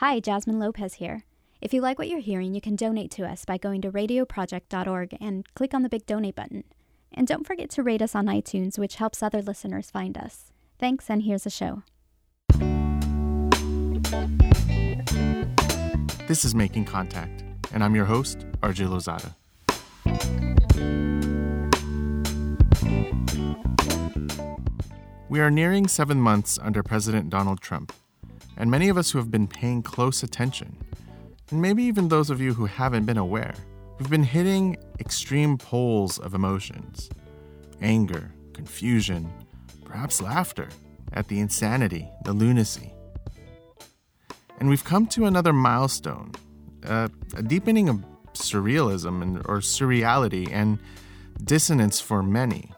Hi, Jasmine Lopez here. If you like what you're hearing, you can donate to us by going to radioproject.org and click on the big donate button. And don't forget to rate us on iTunes, which helps other listeners find us. Thanks, and here's the show. This is Making Contact, and I'm your host, RJ Lozada. We are nearing 7 months under President Donald Trump, and many of us who have been paying close attention, and maybe even those of you who haven't been aware, we've been hitting extreme poles of emotions, anger, confusion, perhaps laughter, at the insanity, the lunacy. And we've come to another milestone, a deepening of surrealism or surreality and dissonance for many.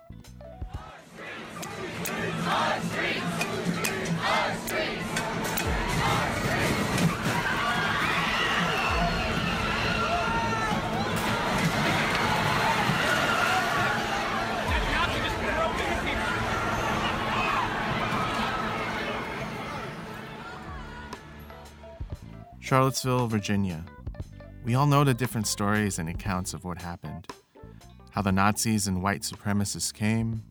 Charlottesville, Virginia. We all know the different stories and accounts of what happened, how the Nazis and white supremacists came,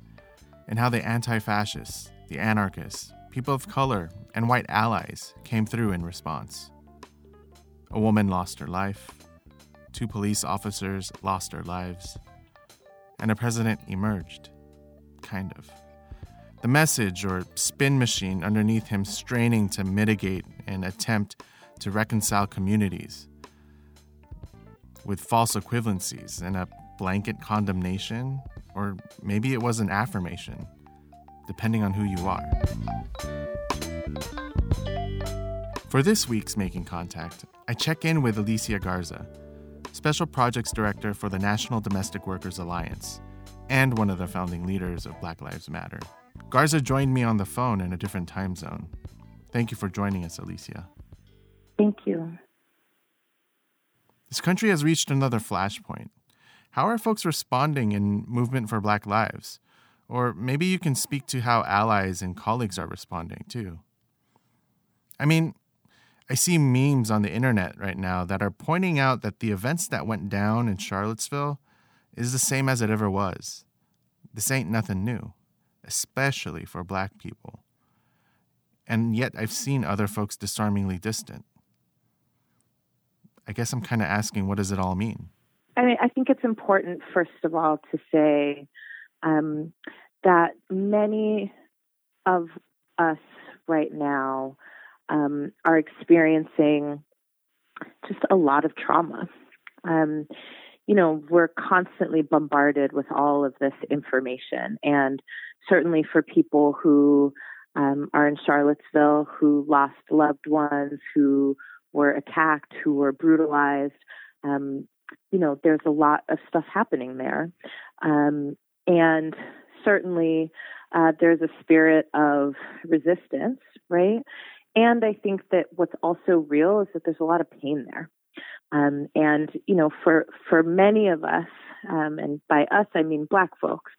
and how the anti-fascists, the anarchists, people of color, and white allies came through in response. A woman lost her life, 2 police officers lost their lives, and a president emerged, kind of. The message or spin machine underneath him straining to mitigate and attempt to reconcile communities with false equivalencies and a blanket condemnation, or maybe it was an affirmation, depending on who you are. For this week's Making Contact, I check in with Alicia Garza, Special Projects Director for the National Domestic Workers Alliance and one of the founding leaders of Black Lives Matter. Garza joined me on the phone in a different time zone. Thank you for joining us, Alicia. Thank you. This country has reached another flashpoint. How are folks responding in Movement for Black Lives? Or maybe you can speak to how allies and colleagues are responding too. I mean, I see memes on the internet right now that are pointing out that the events that went down in Charlottesville is the same as it ever was. This ain't nothing new, especially for Black people. And yet I've seen other folks disarmingly distant. I guess I'm kind of asking, what does it all mean? I mean, I think it's important, first of all, to say that many of us right now are experiencing just a lot of trauma. You know, we're constantly bombarded with all of this information. And certainly for people who are in Charlottesville, who lost loved ones, who were attacked, who were brutalized. You know, there's a lot of stuff happening there. And certainly there's a spirit of resistance, right? And I think that what's also real is that there's a lot of pain there. And, you know, for many of us, and by us, I mean Black folks,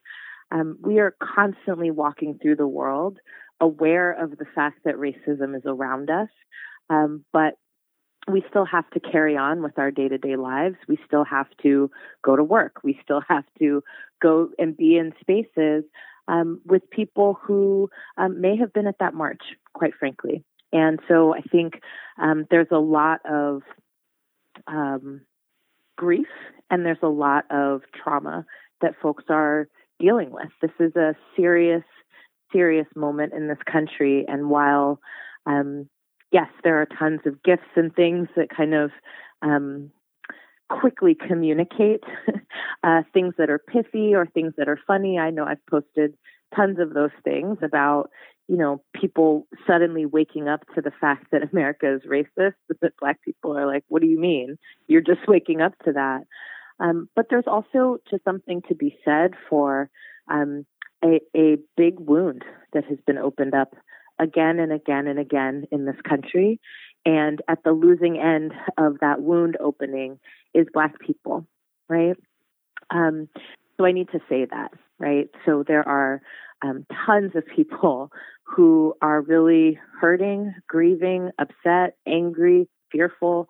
we are constantly walking through the world aware of the fact that racism is around us, but we still have to carry on with our day-to-day lives. We still have to go to work. We still have to go and be in spaces with people who may have been at that march, quite frankly. And so I think there's a lot of grief and there's a lot of trauma that folks are dealing with. This is a serious moment in this country. And while, yes, there are tons of gifts and things that kind of quickly communicate things that are pithy or things that are funny. I know I've posted tons of those things about, you know, people suddenly waking up to the fact that America is racist, that Black people are like, what do you mean? You're just waking up to that. But there's also just something to be said for a big wound that has been opened up again and again and again in this country. And at the losing end of that wound opening is Black people, right? So I need to say that, right? So there are tons of people who are really hurting, grieving, upset, angry, fearful.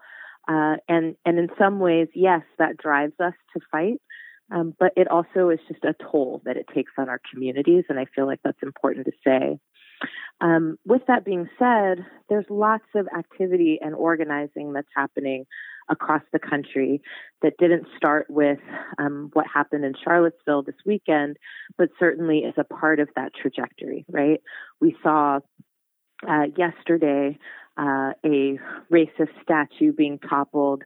And in some ways, yes, that drives us to fight. But it also is just a toll that it takes on our communities. And I feel like that's important to say. With that being said, there's lots of activity and organizing that's happening across the country that didn't start with what happened in Charlottesville this weekend, but certainly is a part of that trajectory, right? We saw yesterday a racist statue being toppled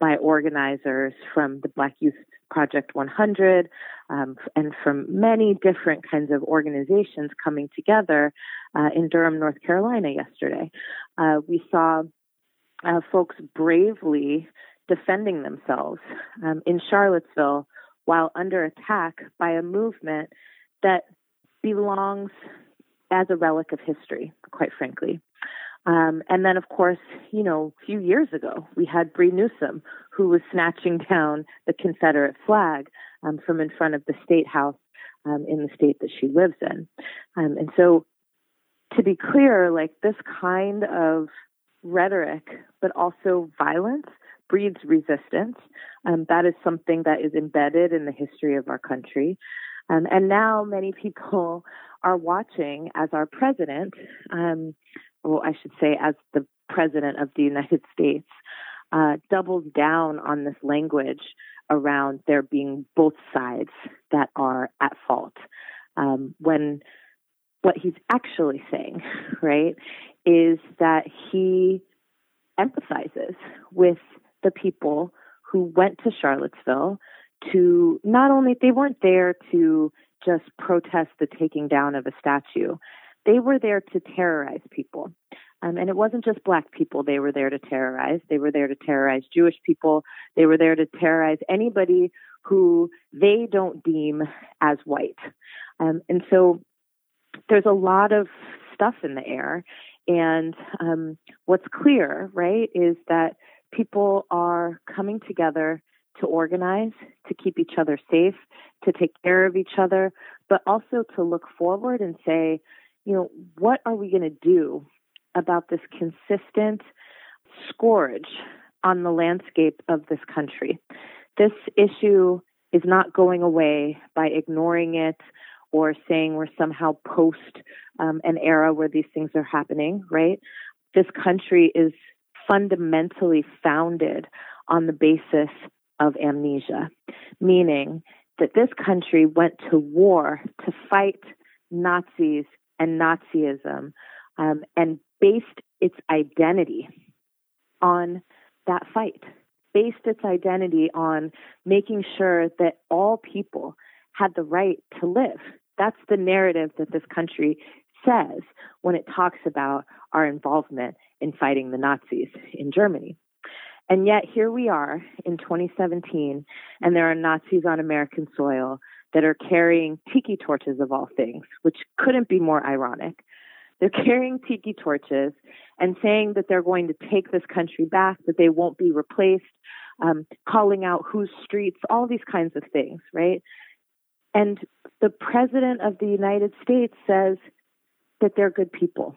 by organizers from the Black Youth Project 100 and from many different kinds of organizations coming together in Durham, North Carolina yesterday. We saw folks bravely defending themselves in Charlottesville while under attack by a movement that belongs as a relic of history, quite frankly. And then, of course, you know, a few years ago, we had Bree Newsom, who was snatching down the Confederate flag from in front of the State House in the state that she lives in. And so, to be clear, like, this kind of rhetoric, but also violence, breeds resistance. That is something that is embedded in the history of our country. And now many people are watching as our president, well, I should say as the president of the United States, doubles down on this language around there being both sides that are at fault. When what he's actually saying, right, is that he empathizes with the people who went to Charlottesville to not only, they weren't there to just protest the taking down of a statue. They were there to terrorize people. And it wasn't just Black people they were there to terrorize. They were there to terrorize Jewish people. They were there to terrorize anybody who they don't deem as white. And so there's a lot of stuff in the air. And what's clear, right, is that people are coming together to organize, to keep each other safe, to take care of each other, but also to look forward and say, you know, what are we going to do about this consistent scourge on the landscape of this country? This issue is not going away by ignoring it or saying we're somehow post an era where these things are happening, right? This country is fundamentally founded on the basis of amnesia, meaning that this country went to war to fight Nazis and Nazism, and based its identity on that fight, based its identity on making sure that all people had the right to live. That's the narrative that this country says when it talks about our involvement in fighting the Nazis in Germany. And yet here we are in 2017, and there are Nazis on American soil that are carrying tiki torches of all things, which couldn't be more ironic. They're carrying tiki torches and saying that they're going to take this country back, that they won't be replaced, calling out whose streets, all these kinds of things, right? And the president of the United States says that they're good people,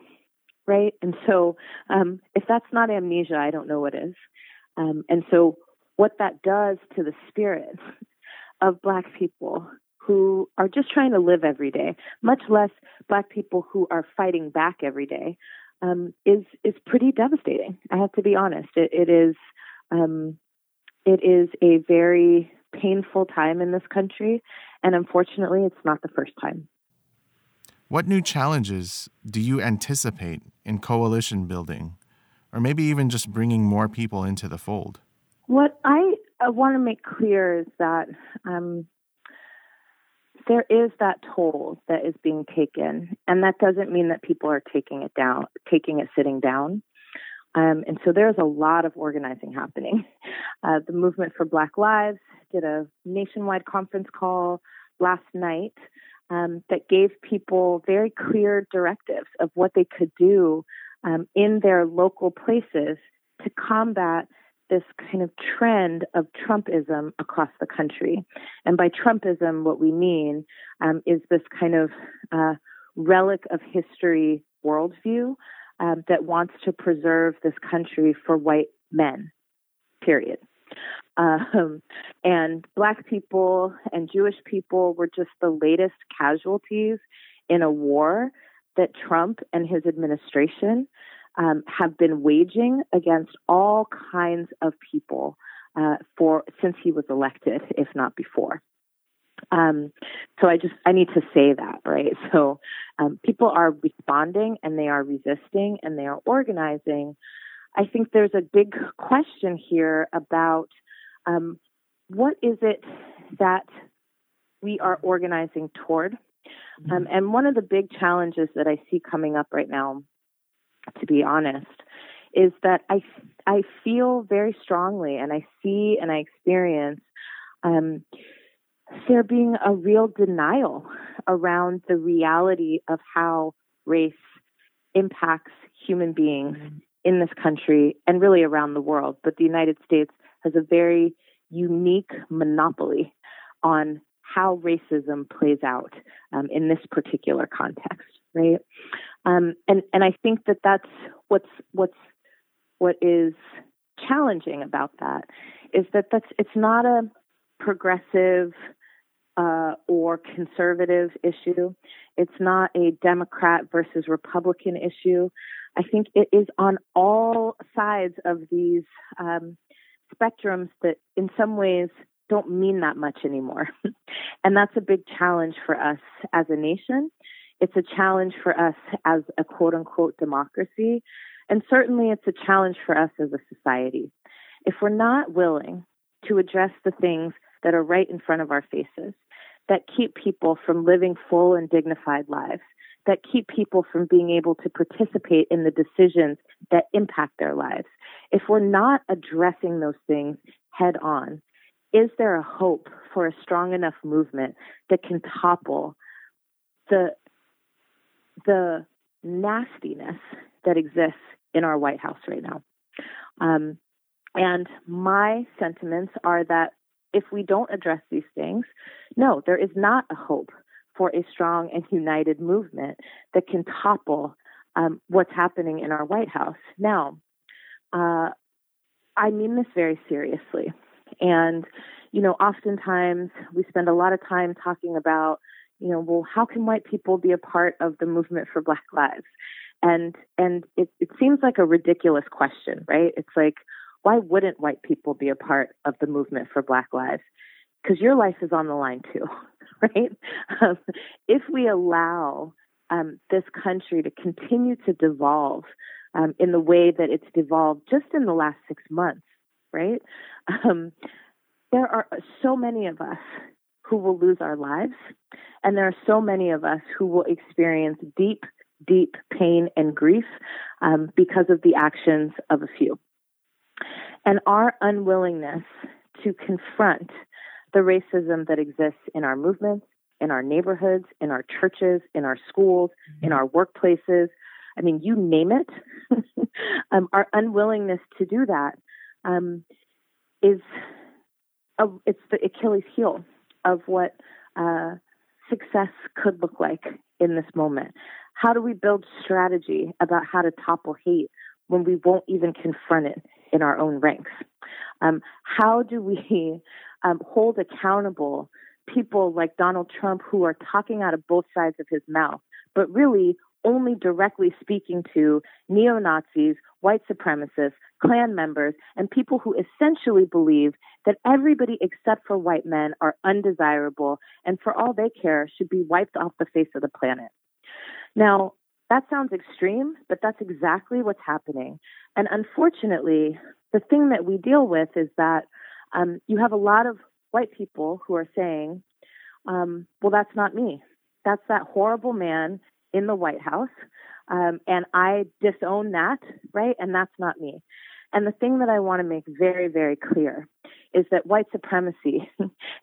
right? And so if that's not amnesia, I don't know what is. And so what that does to the spirit of Black people who are just trying to live every day, much less Black people who are fighting back every day, is pretty devastating. I have to be honest. It is a very painful time in this country, and unfortunately, it's not the first time. What new challenges do you anticipate in coalition building, or maybe even just bringing more people into the fold? What I want to make clear is that there is that toll that is being taken, and that doesn't mean that people are sitting down. And so there's a lot of organizing happening. The Movement for Black Lives did a nationwide conference call last night that gave people very clear directives of what they could do in their local places to combat this kind of trend of Trumpism across the country. And by Trumpism, what we mean is this kind of relic of history worldview that wants to preserve this country for white men, period. And Black people and Jewish people were just the latest casualties in a war that Trump and his administration have been waging against all kinds of people since he was elected, if not before. So I need to say that, right? So people are responding and they are resisting and they are organizing. I think there's a big question here about what is it that we are organizing toward? And one of the big challenges that I see coming up right now, to be honest, is that I feel very strongly and I see and I experience there being a real denial around the reality of how race impacts human beings in this country and really around the world. But the United States has a very unique monopoly on how racism plays out in this particular context, right? And I think that that's what is challenging about that is that it's not a progressive or conservative issue. It's not a Democrat versus Republican issue. I think it is on all sides of these spectrums that in some ways don't mean that much anymore. And that's a big challenge for us as a nation. It's a challenge for us as a quote-unquote democracy. And certainly it's a challenge for us as a society. If we're not willing to address the things that are right in front of our faces, that keep people from living full and dignified lives, that keep people from being able to participate in the decisions that impact their lives. If we're not addressing those things head on, is there a hope for a strong enough movement that can topple the nastiness that exists in our White House right now? And my sentiments are that if we don't address these things, no, there is not a hope for a strong and united movement that can topple what's happening in our White House. Now, I mean this very seriously. And, you know, oftentimes we spend a lot of time talking about, you know, well, how can white people be a part of the movement for Black lives? And it seems like a ridiculous question, right? It's like, why wouldn't white people be a part of the movement for Black lives? Because your life is on the line too, right? If we allow this country to continue to devolve in the way that it's devolved just in the last 6 months, right? There are so many of us who will lose our lives, and there are so many of us who will experience deep, deep pain and grief because of the actions of a few. And our unwillingness to confront the racism that exists in our movements, in our neighborhoods, in our churches, in our schools, in our workplaces, I mean, you name it, our unwillingness to do that it's the Achilles heel of what success could look like in this moment. How do we build strategy about how to topple hate when we won't even confront it in our own ranks? How do we hold accountable people like Donald Trump who are talking out of both sides of his mouth, but really only directly speaking to neo-Nazis, white supremacists, Klan members, and people who essentially believe that everybody except for white men are undesirable and for all they care should be wiped off the face of the planet? Now, that sounds extreme, but that's exactly what's happening. And unfortunately, the thing that we deal with is that you have a lot of white people who are saying, well, that's not me. That's that horrible man in the White House. And I disown that, right? And that's not me. And the thing that I want to make very, very clear is that white supremacy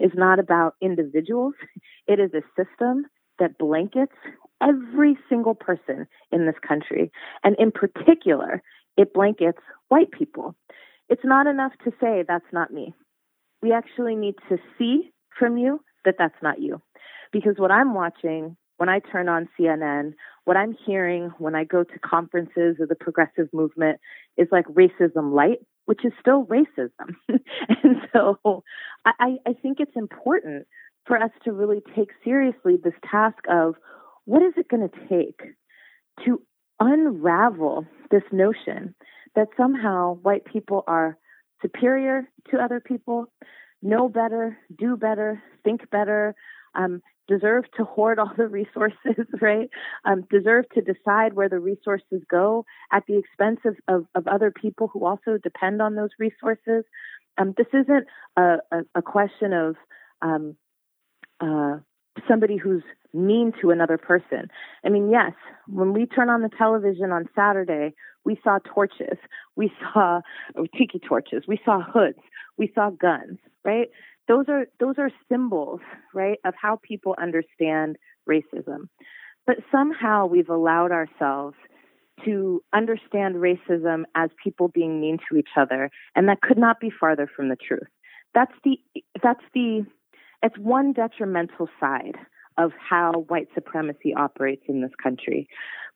is not about individuals. It is a system that blankets every single person in this country. And in particular, it blankets white people. It's not enough to say, that's not me. We actually need to see from you that that's not you. Because what I'm watching when I turn on CNN, what I'm hearing when I go to conferences of the progressive movement is like racism light, which is still racism. And so I think it's important for us to really take seriously this task of what is it going to take to unravel this notion that somehow white people are superior to other people, know better, do better, think better, deserve to hoard all the resources, right? Deserve to decide where the resources go at the expense of other people who also depend on those resources. This isn't a question of somebody who's mean to another person. I mean, yes, when we turn on the television on Saturday, we saw torches, we saw tiki torches, we saw hoods, we saw guns, right? Those are symbols, right, of how people understand racism. But somehow we've allowed ourselves to understand racism as people being mean to each other, and that could not be farther from the truth. It's one detrimental side of how white supremacy operates in this country.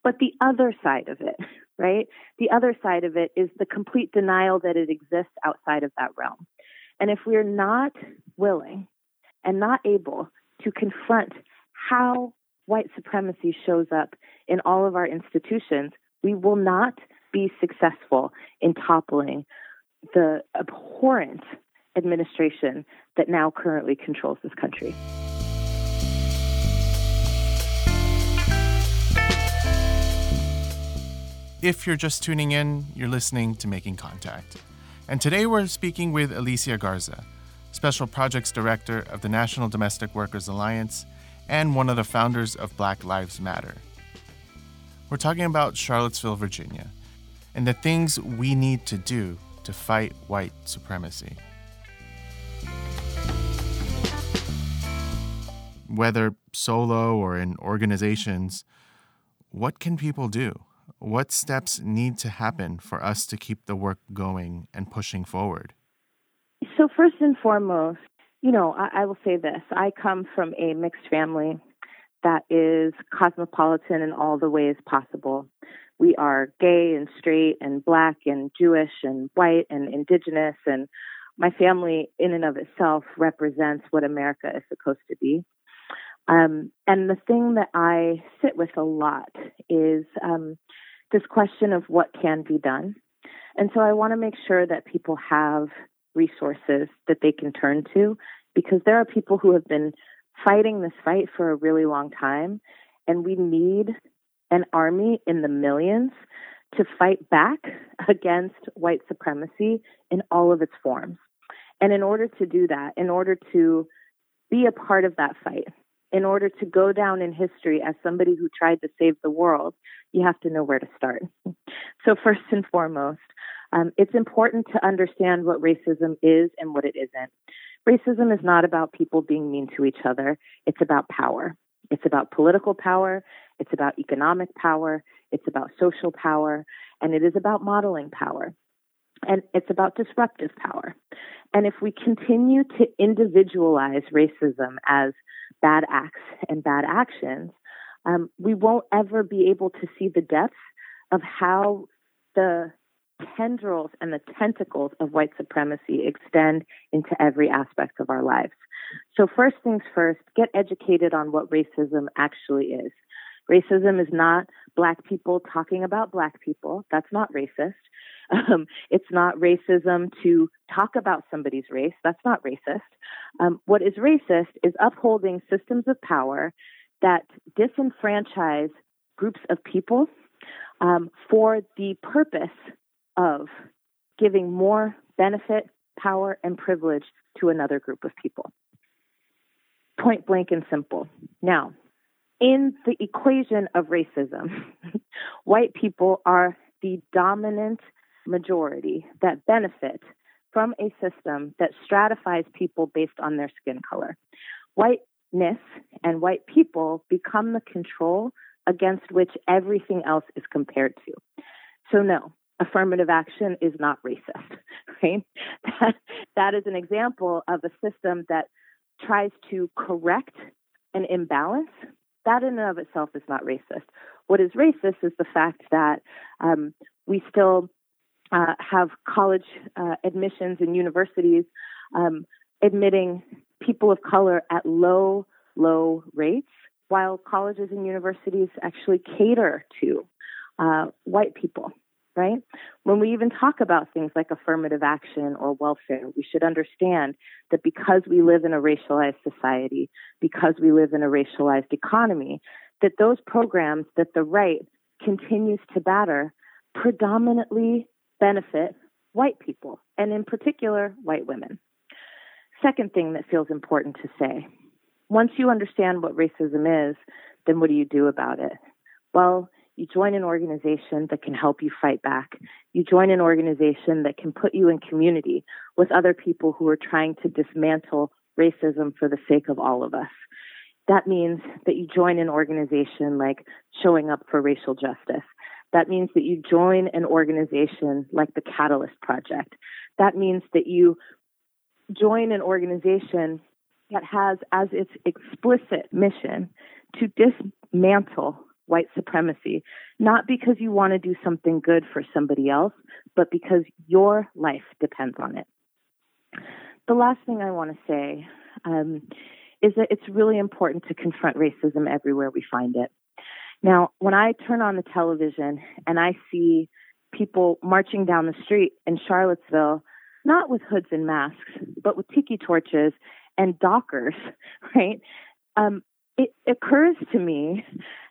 But the other side of it, right? The other side of it is the complete denial that it exists outside of that realm. And if we're not willing and not able to confront how white supremacy shows up in all of our institutions, we will not be successful in toppling the abhorrent administration that now currently controls this country. If you're just tuning in, you're listening to Making Contact. And today we're speaking with Alicia Garza, Special Projects Director of the National Domestic Workers Alliance and one of the founders of Black Lives Matter. We're talking about Charlottesville, Virginia, and the things we need to do to fight white supremacy. Whether solo or in organizations, what can people do? What steps need to happen for us to keep the work going and pushing forward? So first and foremost, I will say this. I come from a mixed family that is cosmopolitan in all the ways possible. We are gay and straight and black and Jewish and white and indigenous. And my family in and of itself represents what America is supposed to be. And the thing that I sit with a lot is this question of what can be done. And so I want to make sure that people have resources that they can turn to, because there are people who have been fighting this fight for a really long time, and we need an army in the millions to fight back against white supremacy in all of its forms. And in order to do that, in order to be a part of that fight, in order to go down in history as somebody who tried to save the world, you have to know where to start. So first and foremost, it's important to understand what racism is and what it isn't. Racism is not about people being mean to each other. It's about power. It's about political power. It's about economic power. It's about social power. And it is about modeling power. And it's about disruptive power. And if we continue to individualize racism as bad acts and bad actions, we won't ever be able to see the depth of how the tendrils and the tentacles of white supremacy extend into every aspect of our lives. So first things first, get educated on what racism actually is. Racism is not black people talking about black people. That's not racist. It's not racism to talk about somebody's race. That's not racist. What is racist is upholding systems of power that disenfranchise groups of people for the purpose of giving more benefit, power, and privilege to another group of people. Point blank and simple. Now, in the equation of racism, white people are the dominant majority that benefit from a system that stratifies people based on their skin color. Whiteness and white people become the control against which everything else is compared to. So no, affirmative action is not racist, right? That is an example of a system that tries to correct an imbalance that in and of itself is not racist. What is racist is the fact that we still have college admissions and universities admitting people of color at low, low rates, while colleges and universities actually cater to white people, right? When we even talk about things like affirmative action or welfare, we should understand that because we live in a racialized society, because we live in a racialized economy, that those programs that the right continues to batter predominantly benefit white people, and in particular, white women. Second thing that feels important to say, once you understand what racism is, then what do you do about it? Well, you join an organization that can help you fight back. You join an organization that can put you in community with other people who are trying to dismantle racism for the sake of all of us. That means that you join an organization like Showing Up for Racial Justice. That means that you join an organization like the Catalyst Project. That means that you join an organization that has as its explicit mission to dismantle white supremacy, not because you want to do something good for somebody else, but because your life depends on it. The last thing I want to say is that it's really important to confront racism everywhere we find it. Now, when I turn on the television and I see people marching down the street in Charlottesville, not with hoods and masks, but with tiki torches and dockers, right? It occurs to me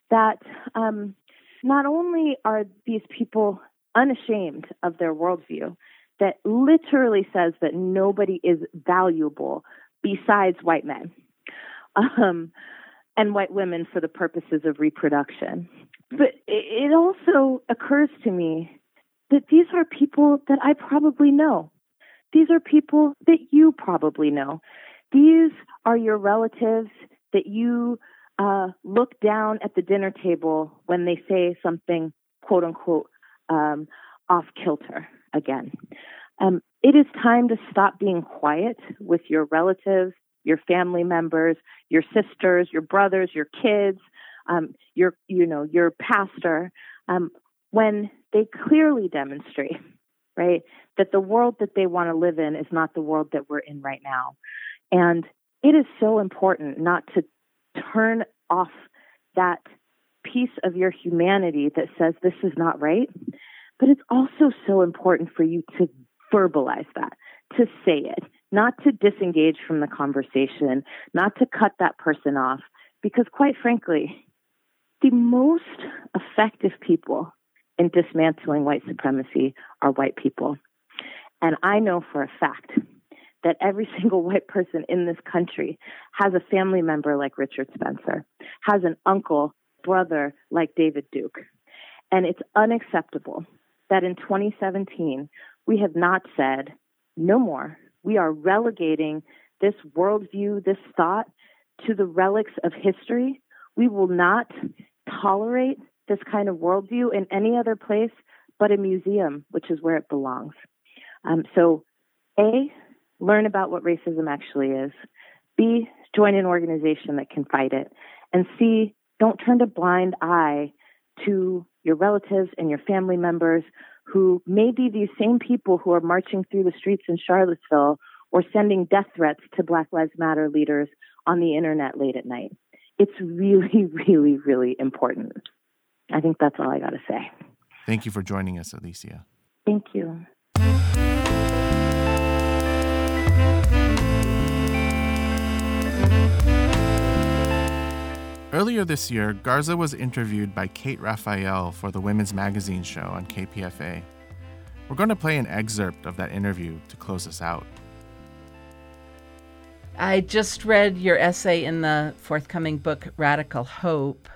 that not only are these people unashamed of their worldview that literally says that nobody is valuable besides white men and white women for the purposes of reproduction, but it also occurs to me that these are people that I probably know. These are people that you probably know. These are your relatives that you look down at the dinner table when they say something, quote unquote, off kilter again. It is time to stop being quiet with your relatives, your family members, your sisters, your brothers, your kids, your pastor, when they clearly demonstrate, right, that the world that they want to live in is not the world that we're in right now. And it is so important not to turn off that piece of your humanity that says this is not right, but it's also so important for you to verbalize that, to say it, not to disengage from the conversation, not to cut that person off, because quite frankly, the most effective people in dismantling white supremacy are white people. And I know for a fact that every single white person in this country has a family member like Richard Spencer, has an uncle, brother like David Duke. And it's unacceptable that in 2017, we have not said, no more. We are relegating this worldview, this thought, to the relics of history. We will not tolerate this kind of worldview in any other place but a museum, which is where it belongs. So, learn about what racism actually is. B, join an organization that can fight it. And C, don't turn a blind eye to your relatives and your family members who may be these same people who are marching through the streets in Charlottesville or sending death threats to Black Lives Matter leaders on the internet late at night. It's really, really, really important. I think that's all I got to say. Thank you for joining us, Alicia. Thank you. Earlier this year, Garza was interviewed by Kate Raphael for the Women's Magazine show on KPFA. We're going to play an excerpt of that interview to close us out. I just read your essay in the forthcoming book, Radical Hope,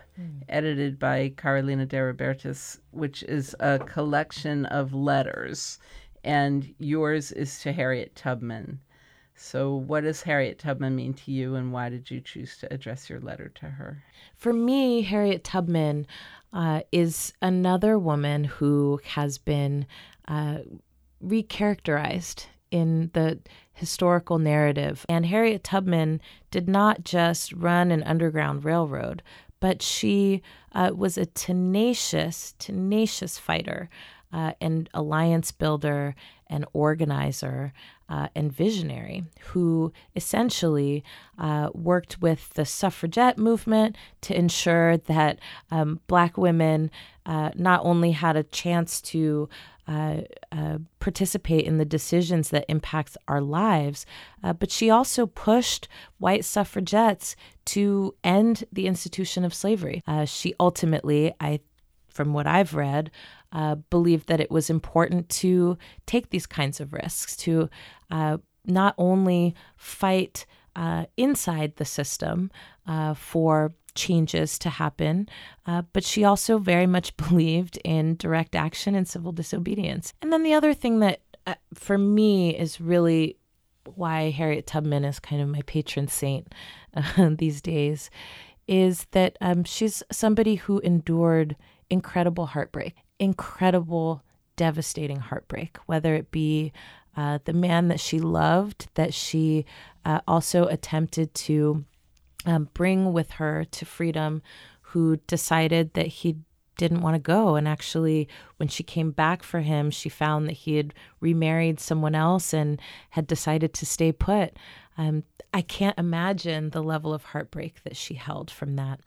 edited by Carolina de Robertis, which is a collection of letters, and yours is to Harriet Tubman. So what does Harriet Tubman mean to you, and why did you choose to address your letter to her? For me, Harriet Tubman is another woman who has been recharacterized in the historical narrative. And Harriet Tubman did not just run an underground railroad, but she was a tenacious fighter and alliance builder and organizer and visionary who essentially worked with the suffragette movement to ensure that Black women not only had a chance to participate in the decisions that impacts our lives, but she also pushed white suffragettes to end the institution of slavery. She ultimately, from what I've read, believed that it was important to take these kinds of risks, to not only fight inside the system for changes to happen, but she also very much believed in direct action and civil disobedience. And then the other thing that for me is really why Harriet Tubman is kind of my patron saint these days is that she's somebody who endured incredible heartbreak, incredible, devastating heartbreak, whether it be the man that she loved, that she also attempted to bring with her to freedom, who decided that he didn't want to go. And actually, when she came back for him, she found that he had remarried someone else and had decided to stay put. I can't imagine the level of heartbreak that she held from that.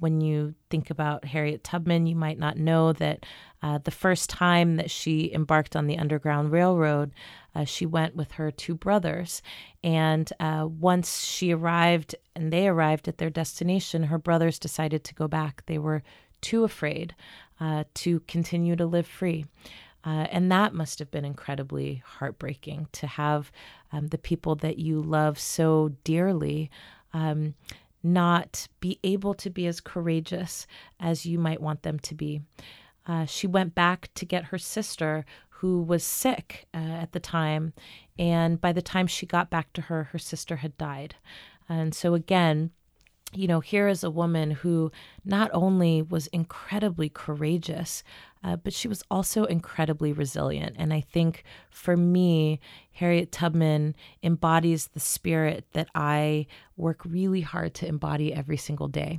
When you think about Harriet Tubman, you might not know that the first time that she embarked on the Underground Railroad, she went with her two brothers. And once she arrived and they arrived at their destination, her brothers decided to go back. They were too afraid to continue to live free. And that must have been incredibly heartbreaking to have the people that you love so dearly not be able to be as courageous as you might want them to be. She went back to get her sister, who was sick at the time, and by the time she got back to her, her sister had died. And so again, you know, here is a woman who not only was incredibly courageous, but she was also incredibly resilient. And I think for me, Harriet Tubman embodies the spirit that I work really hard to embody every single day.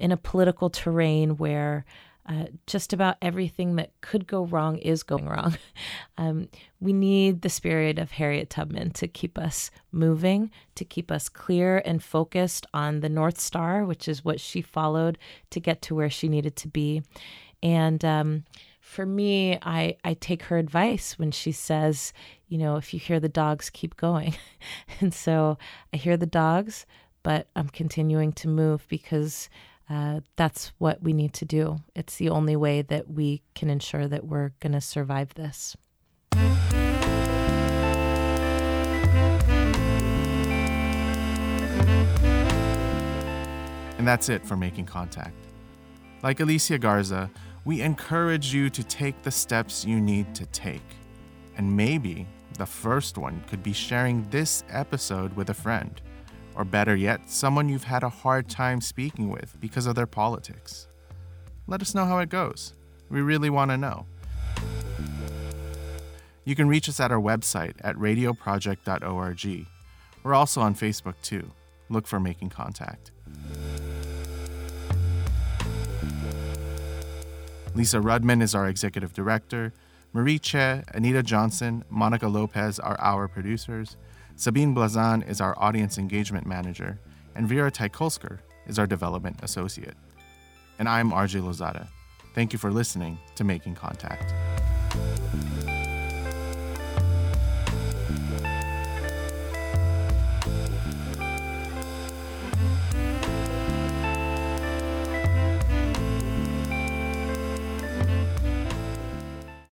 In a political terrain where just about everything that could go wrong is going wrong. We need the spirit of Harriet Tubman to keep us moving, to keep us clear and focused on the North Star, which is what she followed to get to where she needed to be. And for me, I take her advice when she says, you know, if you hear the dogs, keep going. And so I hear the dogs, but I'm continuing to move because that's what we need to do. It's the only way that we can ensure that we're going to survive this. And that's it for Making Contact. Like Alicia Garza, we encourage you to take the steps you need to take. And maybe the first one could be sharing this episode with a friend. Or better yet, someone you've had a hard time speaking with because of their politics. Let us know how it goes. We really want to know. You can reach us at our website at radioproject.org. We're also on Facebook too. Look for Making Contact. Lisa Rudman is our executive director. Marie Che, Anita Johnson, Monica Lopez are our producers. Sabine Blazan is our audience engagement manager, and Vera Tycholsker is our development associate. And I'm RJ Lozada. Thank you for listening to Making Contact.